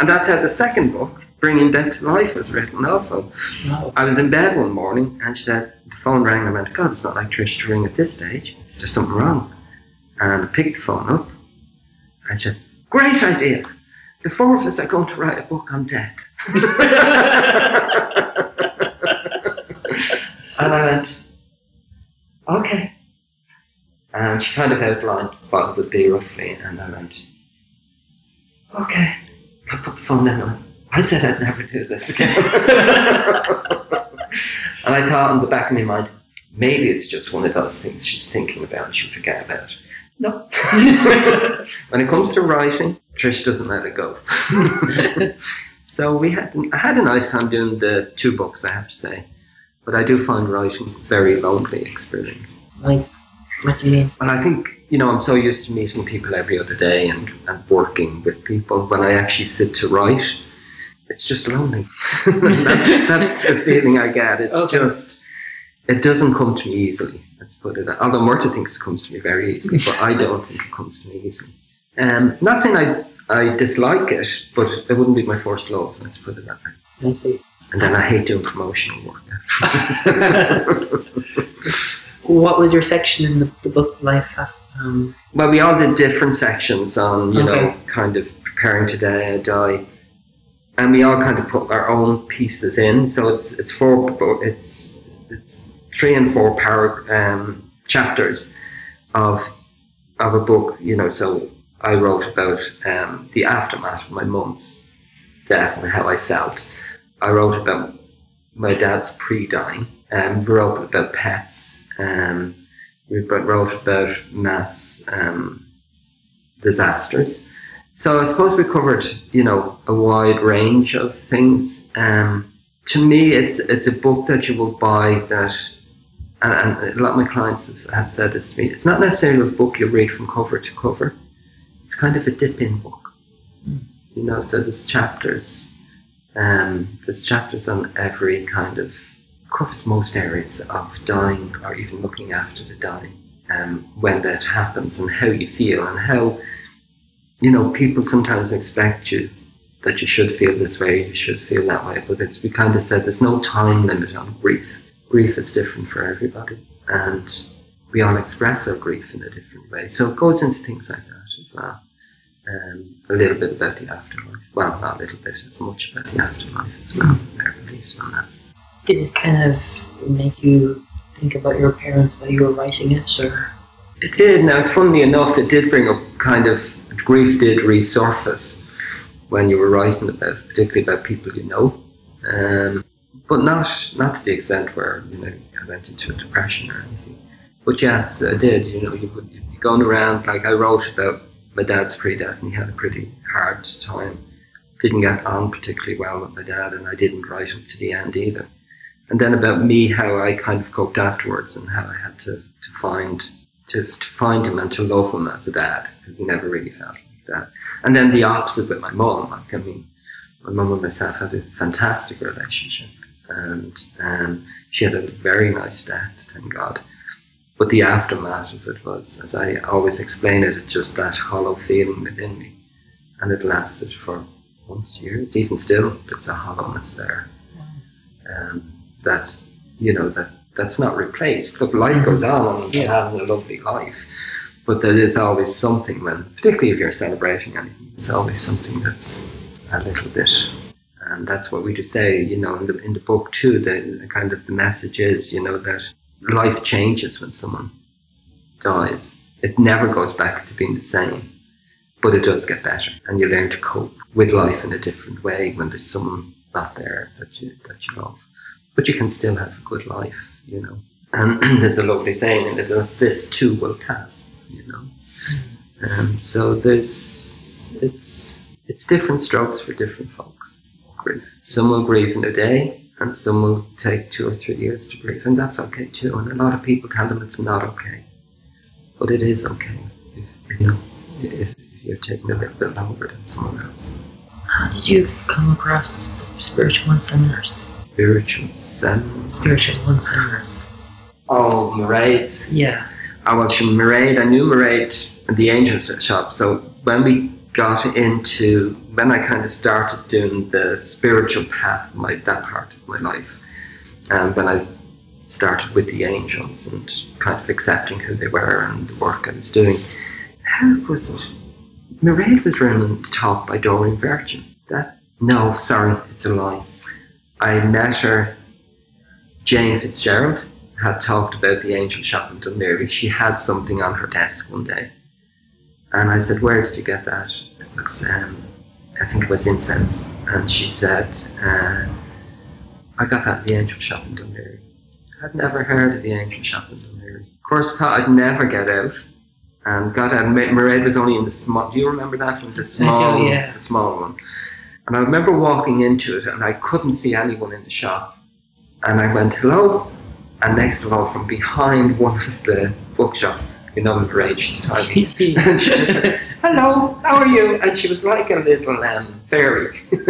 And that's how the second book, Bringing Debt to Life, was written also. Wow. I was in bed one morning and she said, the phone rang and I went, God, it's not like Trish to ring at this stage. Is there something wrong? And I picked the phone up and she said, great idea. The 4 of us are going to write a book on debt. And I went, okay. And she kind of outlined what it would be roughly, and I went, okay. I put the phone down and went, I said I'd never do this again. And I thought in the back of my mind, maybe it's just one of those things she's thinking about and she'll forget about it. No. When it comes to writing, Trish doesn't let it go. So I had a nice time doing the 2 books, I have to say. But I do find writing a very lonely experience. What do you mean? Well, I think, you know, I'm so used to meeting people every other day and working with people. When I actually sit to write, it's just lonely. That's the feeling I get. It's okay. Just, it doesn't come to me easily. Let's put it out. Although Marta thinks it comes to me very easily, but I don't think it comes to me easily. Not saying I dislike it, but it wouldn't be my first love. Let's put it that way. I see. And then I hate doing promotional work. What was your section in the book, Life? Well, we all did different sections on, you okay. know, kind of preparing today, I die. And we all kind of put our own pieces in. So it's 3 and 4 chapters of a book, you know. So I wrote about the aftermath of my mum's death and how I felt. I wrote about my dad's pre-dying. We wrote about pets. We wrote about mass disasters. So I suppose we covered, you know, a wide range of things. To me, it's a book that you will buy that and a lot of my clients have said this to me, it's not necessarily a book you read from cover to cover. It's kind of a dip-in book. Mm. You know, so there's chapters on every kind of, covers most areas of dying or even looking after the dying, when that happens and how you feel and how, you know, people sometimes expect you that you should feel this way, you should feel that way, but it's, we kind of said there's no time limit on grief. Grief is different for everybody, and we all express our grief in a different way. So it goes into things like that as well. A little bit about the afterlife. Well, not a little bit, as much about the afterlife as well, their beliefs on that. Did it kind of make you think about your parents while you were writing it, or? It did. Now, funnily enough, it did bring up kind of, grief did resurface when you were writing about, particularly about people you know. But not to the extent where, you know, I went into a depression or anything. But yeah, I did, you know, you're going around, like I wrote about my dad's pre-death, and he had a pretty hard time. Didn't get on particularly well with my dad, and I didn't write up to the end either. And then about me, how I kind of coped afterwards, and how I had to find him and to love him as a dad, because he never really felt like that. And then the opposite with my mum. Like, I mean, my mum and myself had a fantastic relationship, and she had a very nice death, thank God. But the aftermath of it was, as I always explain it just that hollow feeling within me. And it lasted for months, years, even still, there's a hollowness there. That, you know, that's not replaced. Look, life goes on, and you're having a lovely life. But there is always something when, particularly if you're celebrating anything, there's always something that's a little bit. And that's what we just say, you know, in the book too, the kind of the message is, you know, that life changes when someone dies. It never goes back to being the same, but it does get better, and you learn to cope with life in a different way when there's someone not there that you love. But you can still have a good life, you know. And there's a lovely saying, and it's this too will pass, you know. So it's different strokes for different folks. Grief. Some will grieve in a day, and some will take 2 or 3 years to grieve, and that's okay too. And a lot of people tell them it's not okay, but it is okay if you're taking a little bit longer than someone else. How did you come across spiritual seminars? Spiritual seminars. Oh, Mairéad. Yeah. Oh, well, Mairéad. I knew Mairéad at the Angels shop. So when we got into, when I kind of started doing the spiritual path, that part of my life, and when I started with the Angels and kind of accepting who they were and the work I was doing, how was it? Mairéad was running the top by Doreen Virtue. It's a lie. I met her, Jane Fitzgerald had talked about the Angel shop in Duneary. She had something on her desk one day. And I said, where did you get that? It was, I think it was incense. And she said, I got that at the Angel shop in Duneary. I'd never heard of the Angel shop in Duneary. Of course, thought I'd never get out. And got out. Mairéad was only in the small, do you remember that one? The small one. And I remember walking into it, and I couldn't see anyone in the shop. And I went, hello? And next of all, from behind one of the bookshops, you know, Mairéad, she's tiny. And she just said, hello, how are you? And she was like a little fairy. It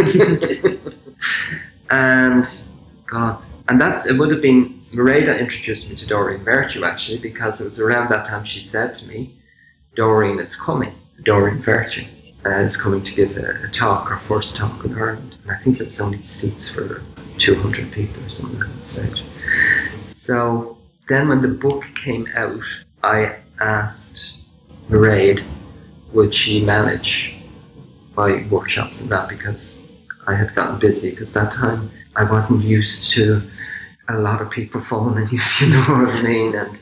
would have been, Mairéad introduced me to Doreen Virtue, actually, because it was around that time she said to me, Doreen Virtue is coming to give a talk, her first talk in Ireland. And I think there was only seats for 200 people or something at that stage. So then when the book came out, I asked Mairéad, would she manage my workshops and that, because I had gotten busy, because that time I wasn't used to a lot of people phoning, if you know what I mean, and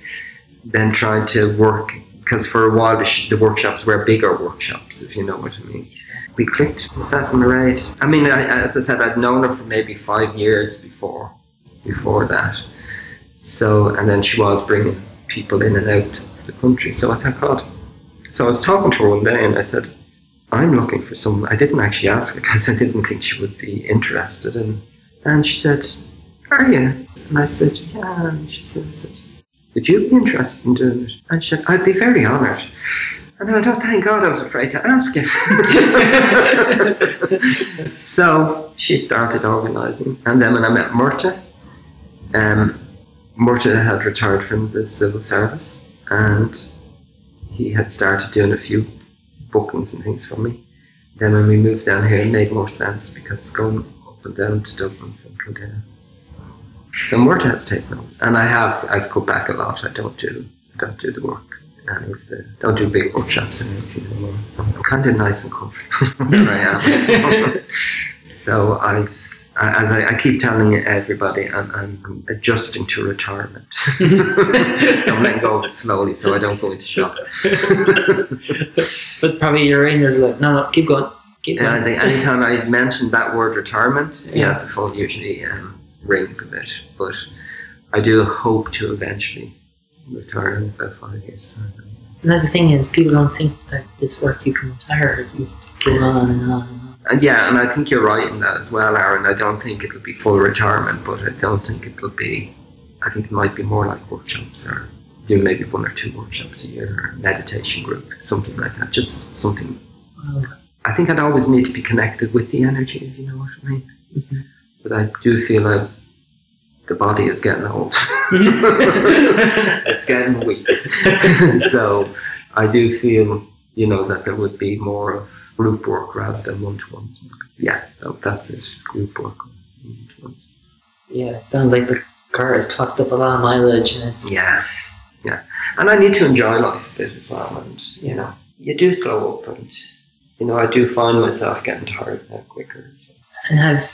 then trying to work, because for a while the workshops were bigger workshops, if you know what I mean. We clicked, myself and Mairéad. I mean, as I said, I'd known her for maybe 5 years before that. So, and then she was bringing people in and out of the country. So I thought, God. So I was talking to her one day and I said, I'm looking for someone. I didn't actually ask her because I didn't think she would be interested. And she said, are you? And I said, yeah. And she said, Would you be interested in doing it? And she said, I'd be very honoured. And I went, oh, thank God I was afraid to ask you. So she started organising. And then when I met Marta, Marta had retired from the civil service and he had started doing a few bookings and things for me. Then when we moved down here, it made more sense because going up and down to Dublin from Kildare. So Marta has taken over, and I've cut back a lot. I don't do the work, and don't do big workshops and anything anymore. I'm kind of nice and comfortable where I am. So I keep telling everybody, I'm adjusting to retirement. So I'm letting go of it slowly, so I don't go into shock. But probably your rangers are like, no, keep going. I think any time I mention that word retirement, the phone usually rings a bit. But I do hope to eventually retire in about 5 years' time. And that's the thing is, people don't think that this work you can retire. You go on and on and on. And I think you're right in that as well, Aaron. I don't think it'll be full retirement, but I think it might be more like workshops, or do maybe 1 or 2 workshops a year, or meditation group, something like that. Just something. I think I'd always need to be connected with the energy, if you know what I mean. Mm-hmm. But I do feel like the body is getting old. It's getting weak. So I do feel, that there would be more of group work rather than one-to-ones. Yeah, that's it. Group work, one-to-ones. Yeah, it sounds like the car has clocked up a lot of mileage. And it's... Yeah. And I need to enjoy life a bit as well. And, you do slow up. And, I do find myself getting tired now quicker. So. And have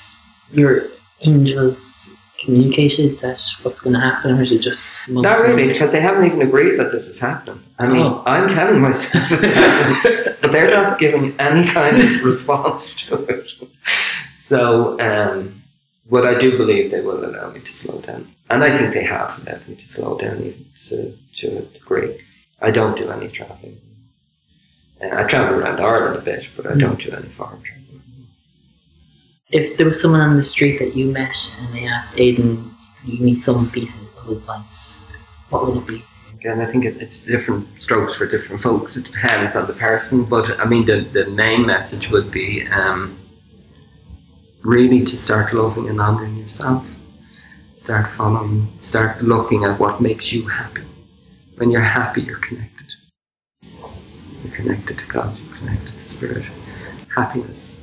your angels communicated that what's going to happen? Or is it just... Not really, because they haven't even agreed that this is happening. I mean, I'm telling myself it's happening, but they're not giving any kind of response to it. So, what I do believe, they will allow me to slow down. And I think they have allowed me to slow down, even to a degree. I don't do any travelling. I travel around Ireland a bit, but I don't do any foreign travel. If there was someone on the street that you met and they asked, Aidan, you need some bit of advice, what would it be? Again, I think it's different strokes for different folks. It depends on the person. But, I mean, the main message would be really to start loving and honouring yourself. Start looking at what makes you happy. When you're happy, you're connected. You're connected to God. You're connected to Spirit. Happiness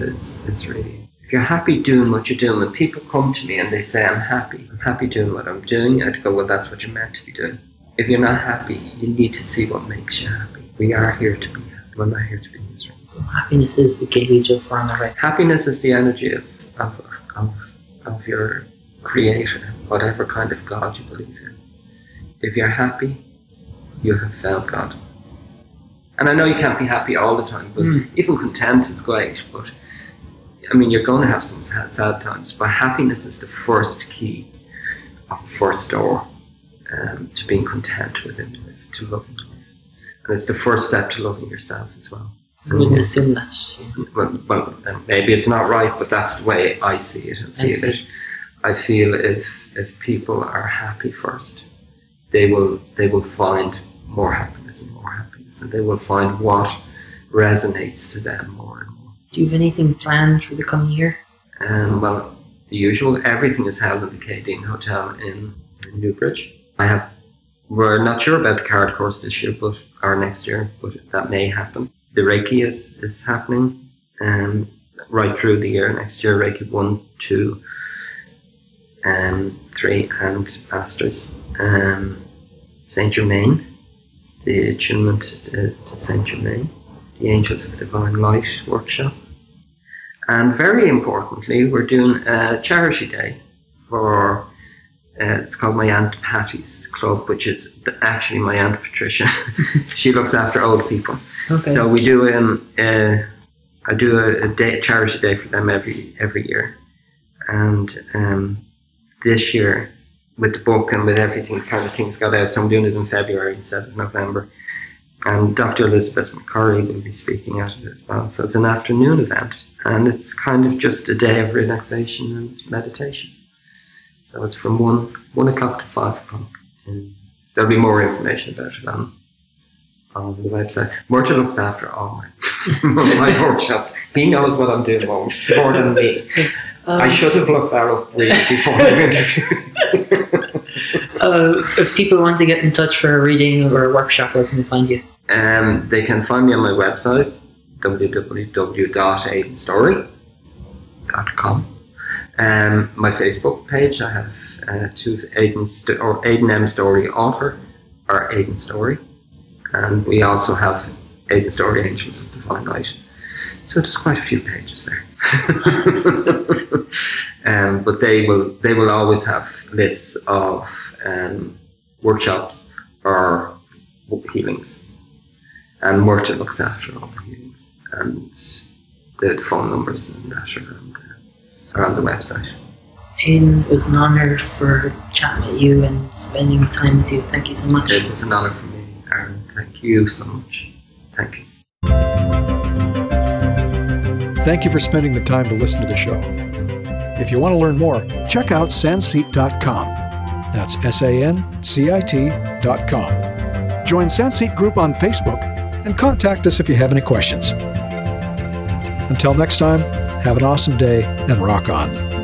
is really, if you're happy doing what you're doing, when people come to me and they say, I'm happy doing what I'm doing, I'd go, well, that's what you're meant to be doing. If you're not happy, you need to see what makes you happy. We are here to be happy. We're not here to be miserable. So happiness is the gauge of where I'm right. Happiness is the energy of your creator, whatever kind of God you believe in. If you're happy, you have found God. And I know you can't be happy all the time, but even content is great. But I mean, you're going to have some sad times. But happiness is the first key of the first door to being content with it, to loving life. And it's the first step to loving yourself as well. I wouldn't assume that. Yeah. Well, maybe it's not right, but that's the way I see it and feel it. I feel if people are happy first, they will find more happiness and more happiness. And they will find what resonates to them more and more. Do you have anything planned for the coming year? Well, the usual. Everything is held at the Kadeen Hotel in Newbridge. We're not sure about the card course this year, or next year, but that may happen. The Reiki is happening right through the year. Next year, Reiki 1, 2, 3 and Masters. Saint-Germain. The attunement to Saint-Germain, the Angels of Divine Light workshop. And very importantly, we're doing a charity day for, it's called my Aunt Patty's Club, which is actually my Aunt Patricia. She looks after old people. Okay. So we do, I do a charity day for them every year. And this year, with the book and with everything, kind of things got out, so I'm doing it in February instead of November. And Dr. Elizabeth McCurry will be speaking at it as well. So it's an afternoon event, and it's kind of just a day of relaxation and meditation. So it's from 1 o'clock to 5 o'clock. And there'll be more information about it on the website. Marta looks after all my workshops. He knows what I'm doing wrong, more than me. I should have looked that up really before the interview. If people want to get in touch for a reading or a workshop, where can they find you? They can find me on my website, www.aidanstory.com. My Facebook page, I have two Aidan M. Storey author, or Aidan Storey, and we also have Aidan Storey Angels of Divine Light. So there's quite a few pages there. But they will always have lists of workshops or healings. And Marta looks after all the healings. And the phone numbers and that are on the website. Aidan, it was an honour for chatting with you and spending time with you. Thank you so much. It was an honour for me, Aaron. Thank you so much. Thank you. Thank you for spending the time to listen to the show. If you want to learn more, check out sancit.com. That's sancit.com. Join Sancit Group on Facebook and contact us if you have any questions. Until next time, have an awesome day and rock on.